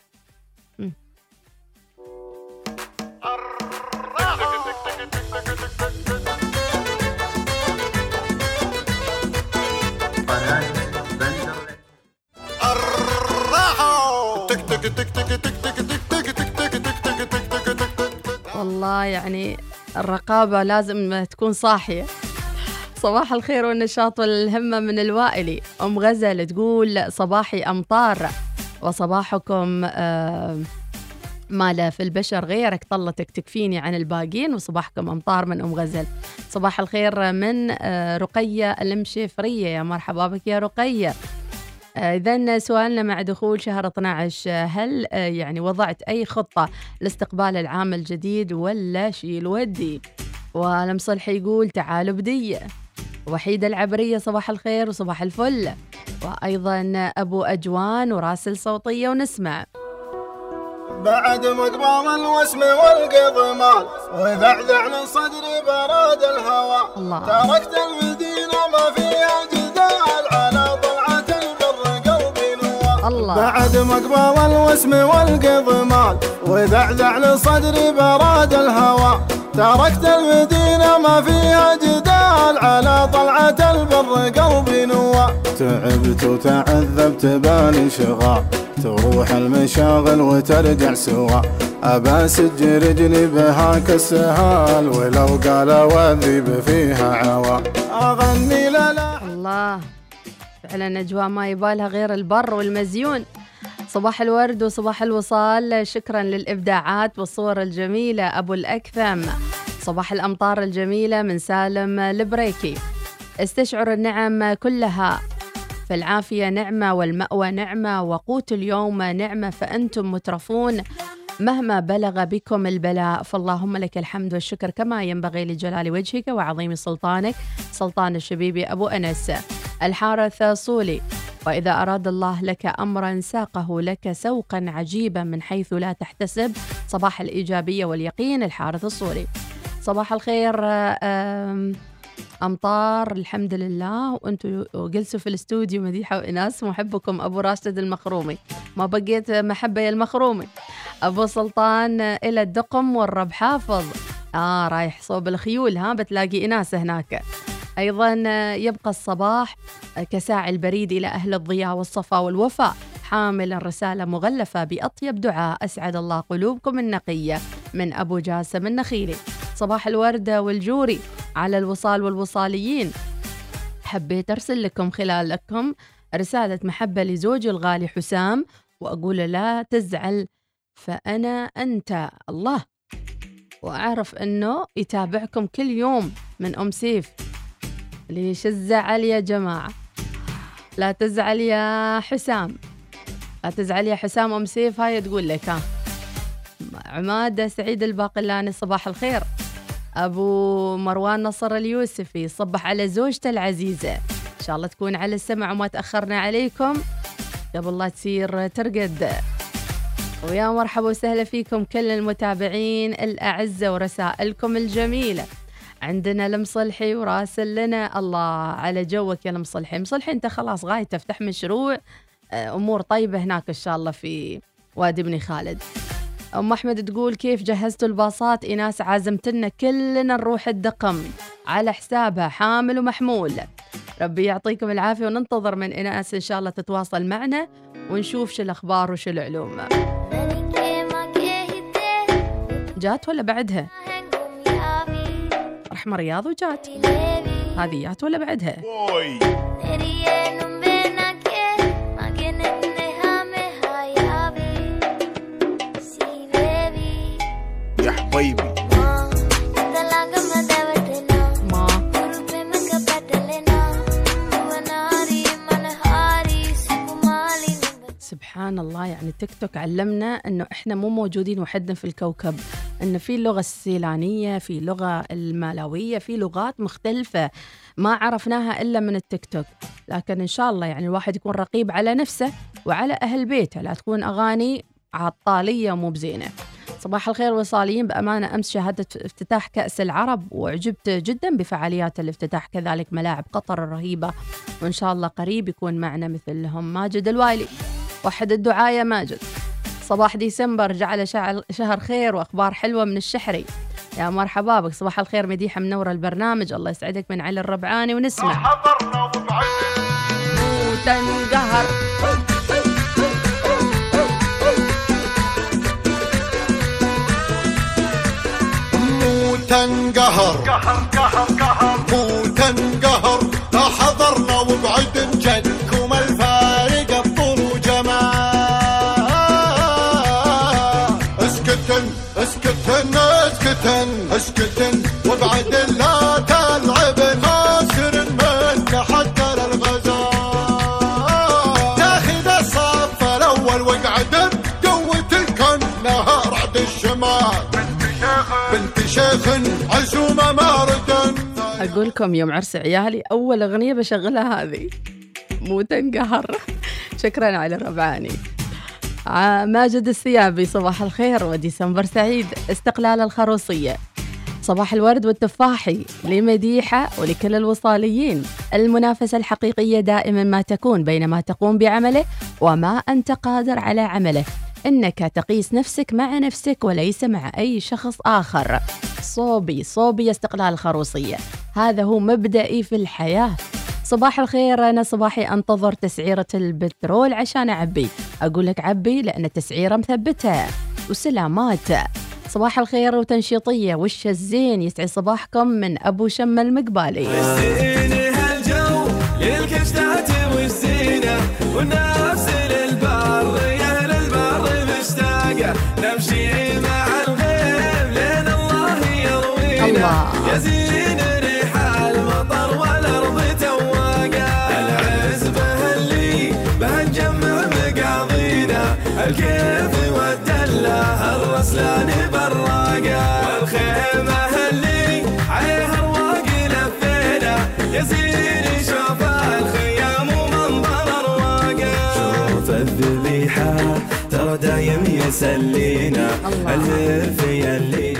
والله يعني الرقابة لازم تكون صاحية. صباح الخير والنشاط والهمة من الوائلي. أم غزل تقول صباحي أمطار وصباحكم آه ما لا في البشر غيرك، طلتك تكفيني عن الباقين. وصباحكم أمطار من أم غزل. صباح الخير من آه رقية المشيفرية. يا مرحبا بك يا رقية. آه إذن سؤالنا مع دخول شهر اثنا عشر، هل آه يعني وضعت أي خطة لاستقبال العام الجديد ولا شيل ودي؟ ولم صلحي يقول تعالوا بدية. وحيدة العبرية صباح الخير وصباح الفل. وأيضا أبو أجوان وراسل صوتية ونسمع. بعد مقبار الوسم والقضمان وذعذع من صدري براد الهواء، تركت المدينة ما فيها جدال، على طلعة البر قلبي نوى. الله. بعد مقبار الوسم والقضمان وذعذع من صدري براد الهواء، تركت المدينة ما فيها جدال، على طلعة البر قلبي نوى. تعبت وتعذبت بالي شغال، تروح المشاغل وترجع سوا، أبى سجي رجلي بها كالسهال، ولو قال واذيب فيها عوا أغني للا. الله، فعلا أجواء ما يبالها غير البر والمزيون. صباح الورد وصباح الوصال. شكرا للإبداعات والصور الجميلة أبو الأكثم. صباح الأمطار الجميلة من سالم البريكي. استشعر النعم كلها، فالعافية نعمة والمأوى نعمة وقوت اليوم نعمة فأنتم مترفون، مهما بلغ بكم البلاء فاللهم لك الحمد والشكر كما ينبغي لجلال وجهك وعظيم سلطانك. سلطان الشبيبي أبو أنس. الحارث صولي. وإذا أراد الله لك أمرا ساقه لك سوقا عجيبا من حيث لا تحتسب. صباح الإيجابية واليقين. الحارث الصولي. صباح الخير. أمطار الحمد لله، وأنتوا جلسوا في الاستوديو مديحة وإناس. محبكم أبو راشد المخرومي. ما بقيت محبة يا المخرومي. أبو سلطان إلى الدقم والرب حافظ. آه رايح صوب الخيول، ها بتلاقي إناس هناك. أيضا يبقى الصباح كساع البريد إلى أهل الضياء والصفا والوفاء، حاملا رسالة مغلفة بأطيب دعاء أسعد الله قلوبكم النقية، من أبو جاسم النخيلي. صباح الوردة والجوري على الوصال والوصاليين. حبيت أرسل لكم خلالكم رسالة محبة لزوجي الغالي حسام، وأقول لا تزعل فأنا أنت. الله، وأعرف أنه يتابعكم كل يوم من أم سيف. ليش الزعل يا جماعة؟ لا تزعل يا حسام، لا تزعل يا حسام. أم سيف هاي تقول لك. ها عمادة سعيد الباقلاني. صباح الخير. أبو مروان نصر اليوسفي. صبح على زوجته العزيزة، إن شاء الله تكون على السمع وما تأخرنا عليكم قبل لا تصير ترقد. ويا مرحبا وسهلا فيكم كل المتابعين الأعزة ورسائلكم الجميلة. عندنا لمصلحي وراسل لنا. الله على جوك يا لمصلحي. مصلحي أنت خلاص غاية تفتح مشروع، أمور طيبة هناك إن شاء الله في وادي بني خالد. أم أحمد تقول كيف جهزتوا الباصات إناس؟ عازمتنا كلنا نروح الدقم على حسابها، حامل ومحمول. ربي يعطيكم العافية، وننتظر من إناس إن شاء الله تتواصل معنا ونشوف شو الأخبار وشو العلوم. جات ولا بعدها؟ رحمة رياض وجات. هذه جات ولا بعدها؟ يا حبيبي ما سبحان الله. يعني تيك توك علمنا انه احنا مو موجودين وحدنا في الكوكب، انه في اللغة السيلانية، في اللغة المالاوية، في لغات مختلفة ما عرفناها الا من التيك توك. لكن ان شاء الله يعني الواحد يكون رقيب على نفسه وعلى اهل بيته، لا تكون اغاني عطالية ومو بزينة. صباح الخير وصاليين. بأمانة أمس شاهدت افتتاح كأس العرب وعجبت جدا بفعاليات الافتتاح، كذلك ملاعب قطر الرهيبة، وإن شاء الله قريب يكون معنا مثلهم. ماجد الوايلي، وحد الدعاء يا ماجد. صباح ديسمبر جعل شهر خير وأخبار حلوة من الشحري. يا مرحبا بك. صباح الخير مديحة منورة البرنامج، الله يسعدك. من علي الربعاني. ونسمع وتنقهر تنقهر قهر قهر قهر مو تنقهر. حضرنا وبعد جنكم الفارق الطول وجمال. اسكتن اسكتن اسكتن اسكتن وبعد لا تلعب ناصر منك حتى للغزال. تاخذ الصف الاول وقعد بقوتك انها رعد الشمال. أقول لكم يوم عرس عيالي أول أغنية بشغلها هذه، مو تنقهر. شكرا على الربعاني. ماجد السيابي صباح الخير وديسمبر سعيد. استقلال الخروصية. صباح الورد والتفاحي لمديحة ولكل الوصاليين. المنافسة الحقيقية دائما ما تكون بين ما تقوم بعمله وما أنت قادر على عمله، إنك تقيس نفسك مع نفسك وليس مع أي شخص آخر. صوبي صوبي استقلال الخروصية، هذا هو مبدئي في الحياة. صباح الخير. أنا صباحي أنتظر تسعيرة البترول عشان أعبي. أقول لك عبي لأن التسعيرة مثبتة. وسلامات. صباح الخير وتنشيطية. وش الزين. يسعي صباحكم من أبو شم المقبالي. والزين هالجو للكشتات والزينة والناس للبر. يا زين ريح المطر والأرض تواقع، العز بهاللي بهالجمع مقاضينا، الكيف والدلة الرسلان براقع، والخيمة هاللي عليها رواق لفينا، يا زين شوف الخيام ومنظر رواقع، شوف الذبيحة ترى دايم يسلينا، الهف يلي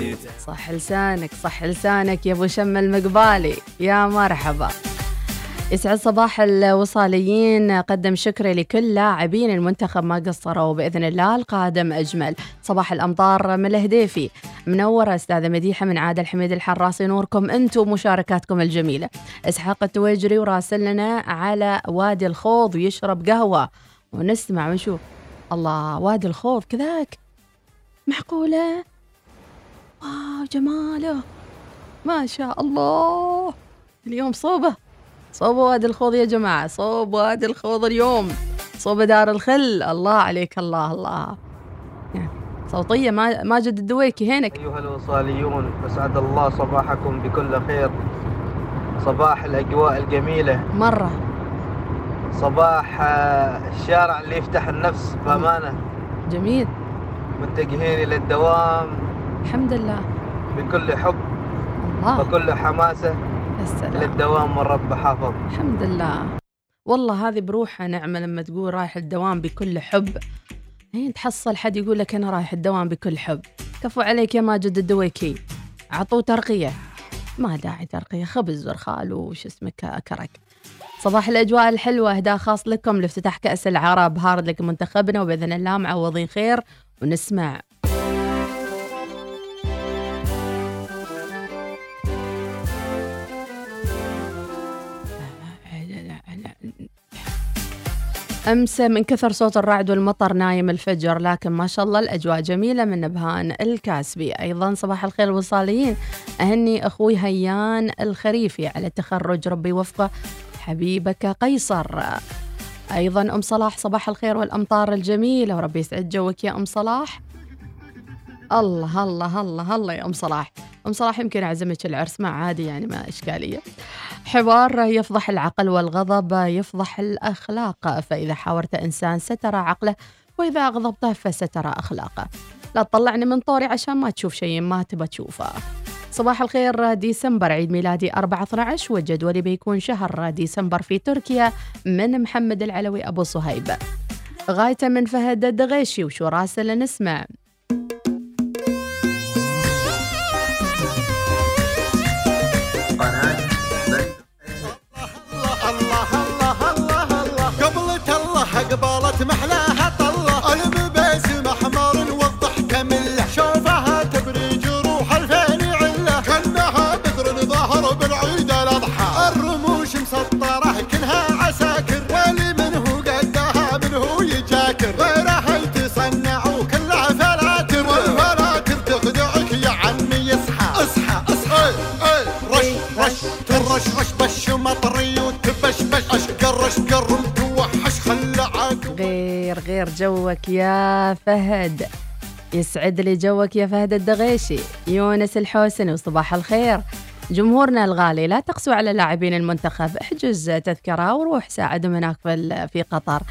صح لسانك صح لسانك يا ابو شم المقبالي، يا مرحبا. يسعد صباح الوصاليين، قدم شكري لكل لاعبين المنتخب ما قصروا، باذن الله القادم اجمل. صباح الامطار من الهديفي، منوره استاذه مديحه من عاده الحميد الحراصي، نوركم انتم ومشاركاتكم الجميله. اسحاق التويجري وراسل لنا على وادي الخوض ويشرب قهوه ونسمع ونشوف. الله، وادي الخوض كذاك؟ معقوله؟ واو جماله، ما شاء الله. اليوم صوبة صوبة وادي الخوض يا جماعة، صوبة وادي الخوض اليوم، صوبة دار الخل. الله عليك، الله الله. يعني صوتية ماجد الدويكي هناك. أيها الوصاليون، أسعد الله صباحكم بكل خير، صباح الأجواء الجميلة مرة، صباح الشارع اللي يفتح النفس بأمانة. جميل، متجهين إلى الدوام الحمد لله بكل حب وكل حماسة للدوام، والرب حافظ الحمد لله. والله هذه بروحها نعمة لما تقول رايح الدوام بكل حب، هين تحصل حد يقول لك أنا رايح الدوام بكل حب. كفو عليك يا ماجد الدويكي، عطوه ترقية، ما داعي ترقية، خبز ورخال وش اسمك كرك. صباح الأجواء الحلوة، إهداء خاص لكم لافتتاح كأس العرب، هارد لك منتخبنا وبإذن الله معوضين خير. ونسمع أمس من كثر صوت الرعد والمطر نايم الفجر، لكن ما شاء الله الأجواء جميلة. من نبهان الكاسبي أيضا، صباح الخير الوصاليين، أهني أخوي هيان الخريفي على التخرج، ربي وفقه، حبيبك قيصر. أيضا أم صلاح، صباح الخير والأمطار الجميلة، وربي يسعد جوك يا أم صلاح. الله الله الله الله يا أم صلاح، أم صلاح يمكن أعزمك العرس، ما عادي يعني، ما إشكالية. حوار يفضح العقل والغضب يفضح الأخلاق، فإذا حاورت إنسان سترى عقله، وإذا غضبته فسترى أخلاقه. لا تطلعني من طوري عشان ما تشوف شيء ما تبى تشوفه. صباح الخير ديسمبر، عيد ميلادي أربعة عشر، وجدولي بيكون شهر ديسمبر في تركيا، من محمد العلوي أبو صهيب. غاية من فهد الدغيشي، وشو راسل نسمع. قبالت محلاها طلة قلب باسم أحمر والضحكة ملة، شوفها تبري جروح الفين علة، كأنها بذر ظاهر بالعيد الأضحى، الرموش مسطرة كلها عساكر، واللي منه قدها منه يجاكر، غيرها يتصنعوا كلها فلاتر، والفلاتر تخدعك يا عمي. اصحى اصحى اصحى اي رش رش ترش رش بش مطري وتبش بش اشقر اشقر، غير غير جوك يا فهد، يسعد لي جوك يا فهد الدغيشي. يونس الحوسني، وصباح الخير جمهورنا الغالي، لا تقسوا على لاعبين المنتخب، احجز تذكرة وروح ساعدهم هناك في قطر.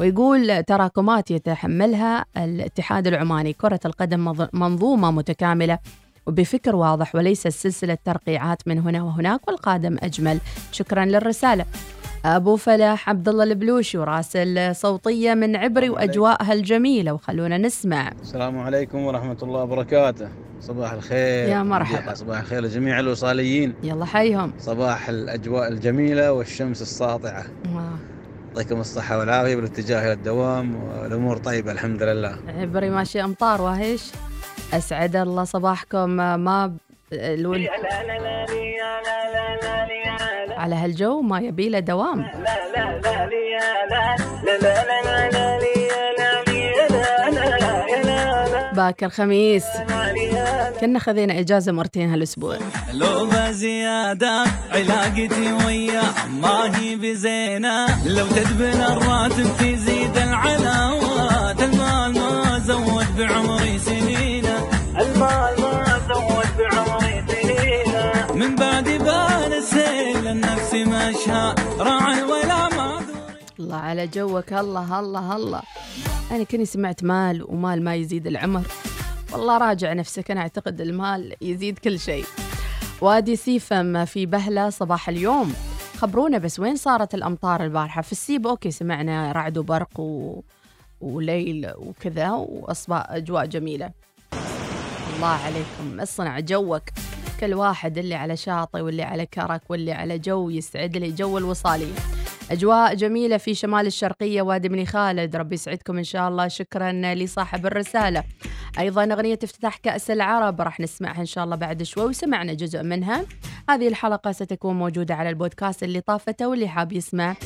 ويقول تراكمات يتحملها الاتحاد العماني، كرة القدم منظومة متكاملة وبفكر واضح، وليس سلسلة ترقيعات من هنا وهناك، والقادم أجمل. شكرا للرسالة. أبو فلاح عبدالله البلوشي، وراسل صوتية من عبري وأجواءها الجميلة، وخلونا نسمع. السلام عليكم ورحمة الله وبركاته، صباح الخير يا مرحبا، صباح الخير لجميع الوصاليين، يلا حيهم، صباح الأجواء الجميلة والشمس الساطعة، يعطيكم الصحة والعافية بالاتجاه إلى الدوام، والأمور طيبة الحمد لله. عبري ماشي أمطار وهش، أسعد الله صباحكم. ما الول... على هالجو ما يبي له دوام. باكر خميس، كنا خذينا إجازة مرتين هالأسبوع. لو بزيادة علاقتي ويا ما هي بزينة، لو تدبن الراتب تزيد العلاوات، المال ما زود بعمري سنينة، المال ما زود بعمري سنينة، ومن بعد بان السيل النفس مشها راعي ولا معذور. الله على جوك. الله الله الله. أنا كني سمعت مال ومال ما يزيد العمر. والله راجع نفسك، أنا أعتقد المال يزيد كل شيء. وادي سيفم في بهلة صباح اليوم، خبرونا بس وين صارت الأمطار البارحة في السيب؟ أوكي سمعنا رعد وبرق و... وليل وكذا وأصبح أجواء جميلة. الله عليكم، اصنع جوك. كل واحد اللي على شاطئ واللي على كرك واللي على جو يستعد لي جو الوصالي. أجواء جميلة في شمال الشرقية وادي بني خالد، ربي يسعدكم إن شاء الله. شكرا لصاحب الرسالة. أيضا أغنية افتتاح كأس العرب راح نسمعها إن شاء الله بعد شوي، وسمعنا جزء منها. هذه الحلقة ستكون موجودة على البودكاست اللي طافته، واللي حاب يسمع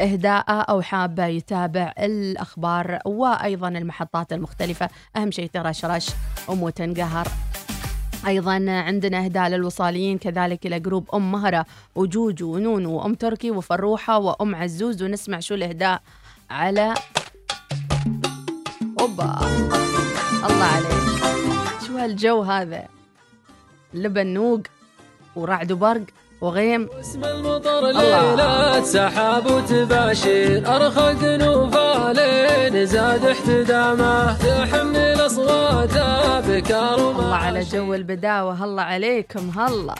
إهداءه أو حاب يتابع الأخبار وأيضا المحطات المختلفة. أهم شيء ترش رش وموت انقهر. أيضا عندنا إهداء للوصاليين كذلك إلى جروب أم مهرة وجوجو ونونو وأم تركي وفروحة وأم عزوز، ونسمع شو الإهداء على أوبا. الله عليك، شو هالجو هذا؟ لبن نوق ورعد وبرق وغيم. اسم المطر ليلات سحاب وتباشير، أرخق نوفالين زاد احتدامه، تحمل أصواته بكار ومعاشير. الله على جو البداوة. هلا عليكم هلا.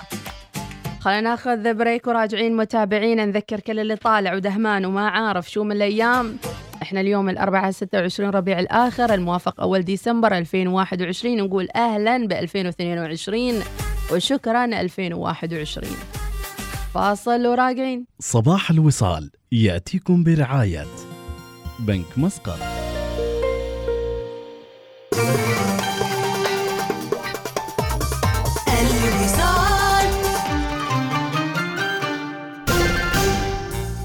خلينا ناخذ بريك وراجعين متابعينا. نذكر كل اللي طالع ودهمان وما عارف شو من الأيام، احنا اليوم الأربعاء ستة وعشرين ربيع الآخر الموافق أول ديسمبر ألفين وواحد وعشرين، ونقول أهلا ب ألفين واثنين وعشرين وشكرا ألفين وواحد وعشرين. فاصل وراجعين. صباح الوصال يأتيكم برعاية بنك مسقط.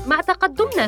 مع تقدمنا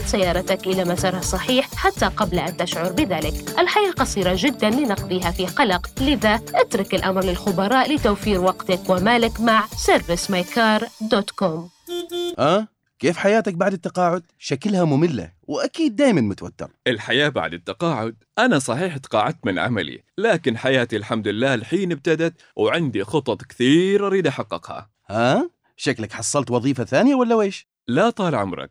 سيارتك إلى مسارها الصحيح حتى قبل أن تشعر بذلك. الحياة قصيرة جدا لنقضيها في قلق، لذا اترك الأمر للخبراء لتوفير وقتك ومالك مع service my car dot com. أه؟ كيف حياتك بعد التقاعد؟ شكلها مملة وأكيد دايما متوتر. الحياة بعد التقاعد، أنا صحيح تقاعدت من عملي، لكن حياتي الحمد لله الحين ابتدت وعندي خطط كثير أريد أحققها. ها؟ شكلك حصلت وظيفة ثانية ولا ويش؟ لا طال عمرك،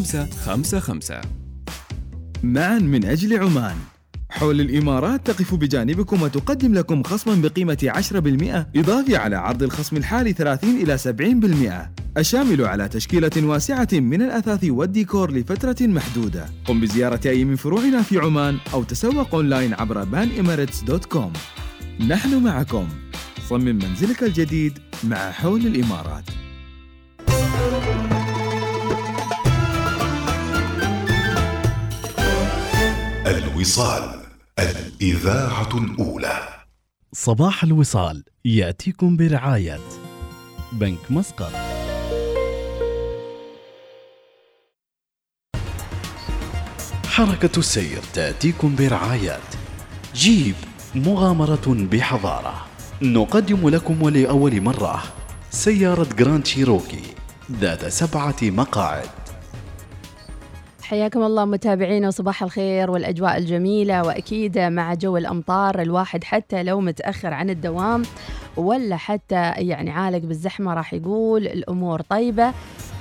خمسة خمسة. معا من أجل عمان. حول الإمارات تقف بجانبكم وتقدم لكم خصما بقيمة عشرة بالمئة إضافي على عرض الخصم الحالي ثلاثين إلى سبعين بالمئة، الشامل على تشكيلة واسعة من الأثاث والديكور لفترة محدودة. قم بزيارة أي من فروعنا في عمان أو تسوق أونلاين عبر بان اماريتس دوت كوم. نحن معكم، صمم منزلك الجديد مع حول الإمارات. الوصال الإذاعة الأولى. صباح الوصال يأتيكم برعاية بنك مسقط. حركة السير تأتيكم برعاية جيب، مغامرة بحضارة. نقدم لكم ولأول مرة سيارة جراند شيروكي ذات سبعة مقاعد. حياكم الله متابعينا وصباح الخير والأجواء الجميلة. وأكيد مع جو الأمطار الواحد حتى لو متأخر عن الدوام ولا حتى يعني عالق بالزحمة راح يقول الأمور طيبة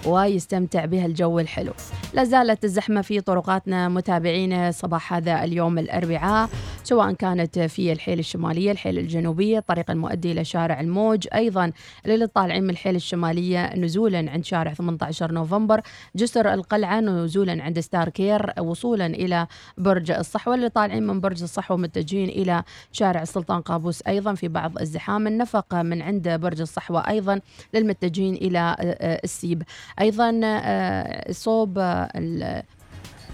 ويستمتع بها الجو الحلو. لازالت الزحمة في طرقاتنا متابعينا صباح هذا اليوم الأربعاء، سواء كانت في الحيل الشمالية، الحيل الجنوبية، الطريق المؤدي إلى شارع الموج، أيضا للي طالعين من الحيل الشمالية نزولا عند شارع ثمانية عشر نوفمبر، جسر القلعة نزولا عند ستاركير وصولا إلى برج الصحوة، اللي طالعين من برج الصحوة متجهين إلى شارع السلطان قابوس أيضا في بعض الزحام، النفق من عند برج الصحوة أيضا للمتجهين إلى السيب، أيضا صوب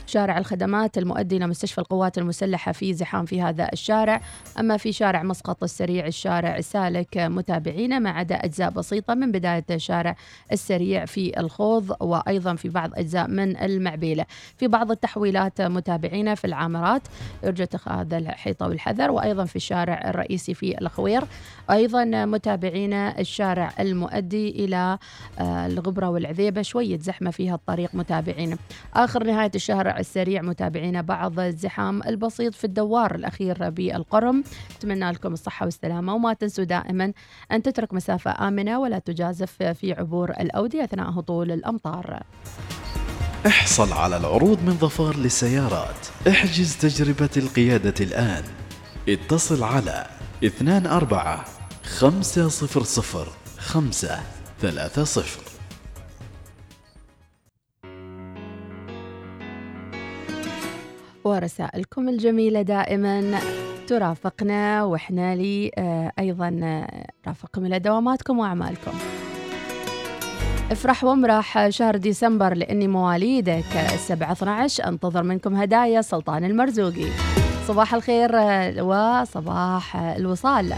شارع الخدمات المؤدي إلى مستشفى القوات المسلحة في زحام في هذا الشارع. أما في شارع مسقط السريع الشارع سالك متابعين، ما عدا أجزاء بسيطة من بداية شارع السريع في الخوض وأيضا في بعض أجزاء من المعبيلة. في بعض التحويلات متابعين في العامرات يرجى اتخاذ الحيطة والحذر، وأيضا في الشارع الرئيسي في الخوير أيضا متابعين الشارع المؤدي إلى الغبرة والعذيبة، شوية زحمة فيها الطريق متابعين. آخر نهاية الشهر السريع متابعين بعض الزحام البسيط في الدوار الأخير بالقرم. أتمنى لكم الصحة والسلامة، وما تنسوا دائما أن تترك مسافة آمنة ولا تجازف في عبور الأودية أثناء هطول الأمطار. احصل على العروض من ظفار للسيارات، احجز تجربة القيادة الآن، اتصل على اثنين أربعة خمسة صفر صفر خمسة ثلاثة صفر. ورسائلكم الجميلة دائما ترافقنا، وإحنا لي أيضا رافقكم إلى دواماتكم وأعمالكم. افرح وامرح شهر ديسمبر لأني مواليدك سبعة عشر أنتظر منكم هدايا. سلطان المرزوقي. صباح الخير وصباح الوصال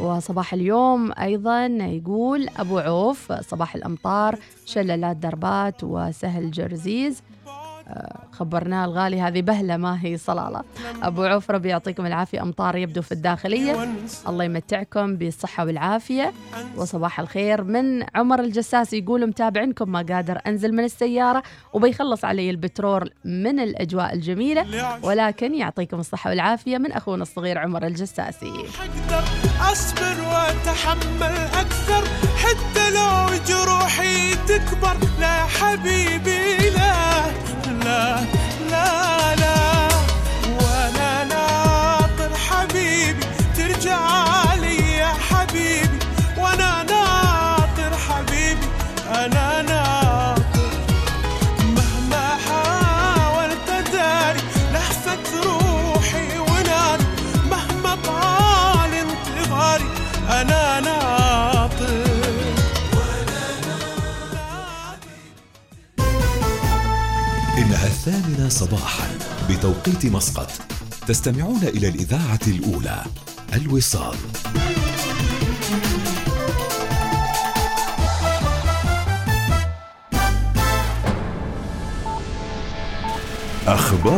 وصباح اليوم. أيضا يقول أبو عوف صباح الأمطار شلالات دربات وسهل جرزيز. خبرنا الغالي هذه بهلة ما هي صلالة. أبو عوف ربي يعطيكم العافية، أمطار يبدو في الداخلية، الله يمتعكم بالصحة والعافية. وصباح الخير من عمر الجساس يقول متابعينكم ما قادر أنزل من السيارة وبيخلص علي البترول من الأجواء الجميلة، ولكن يعطيكم الصحة والعافية من أخونا الصغير عمر الجساسي. أقدر أصبر وأتحمل أكثر حتى لو جروحي تكبر، لا حبيبي لا لا لا لا، وانا ناطر حبيبي ترجع لي يا حبيبي، وانا ناطر حبيبي، انا ناطر مهما حاولت اداري لحظة روحي ونار، مهما طال انتظاري انا ناطر. الثامنة صباحا بتوقيت مسقط، تستمعون إلى الإذاعة الأولى الوصال. أخبار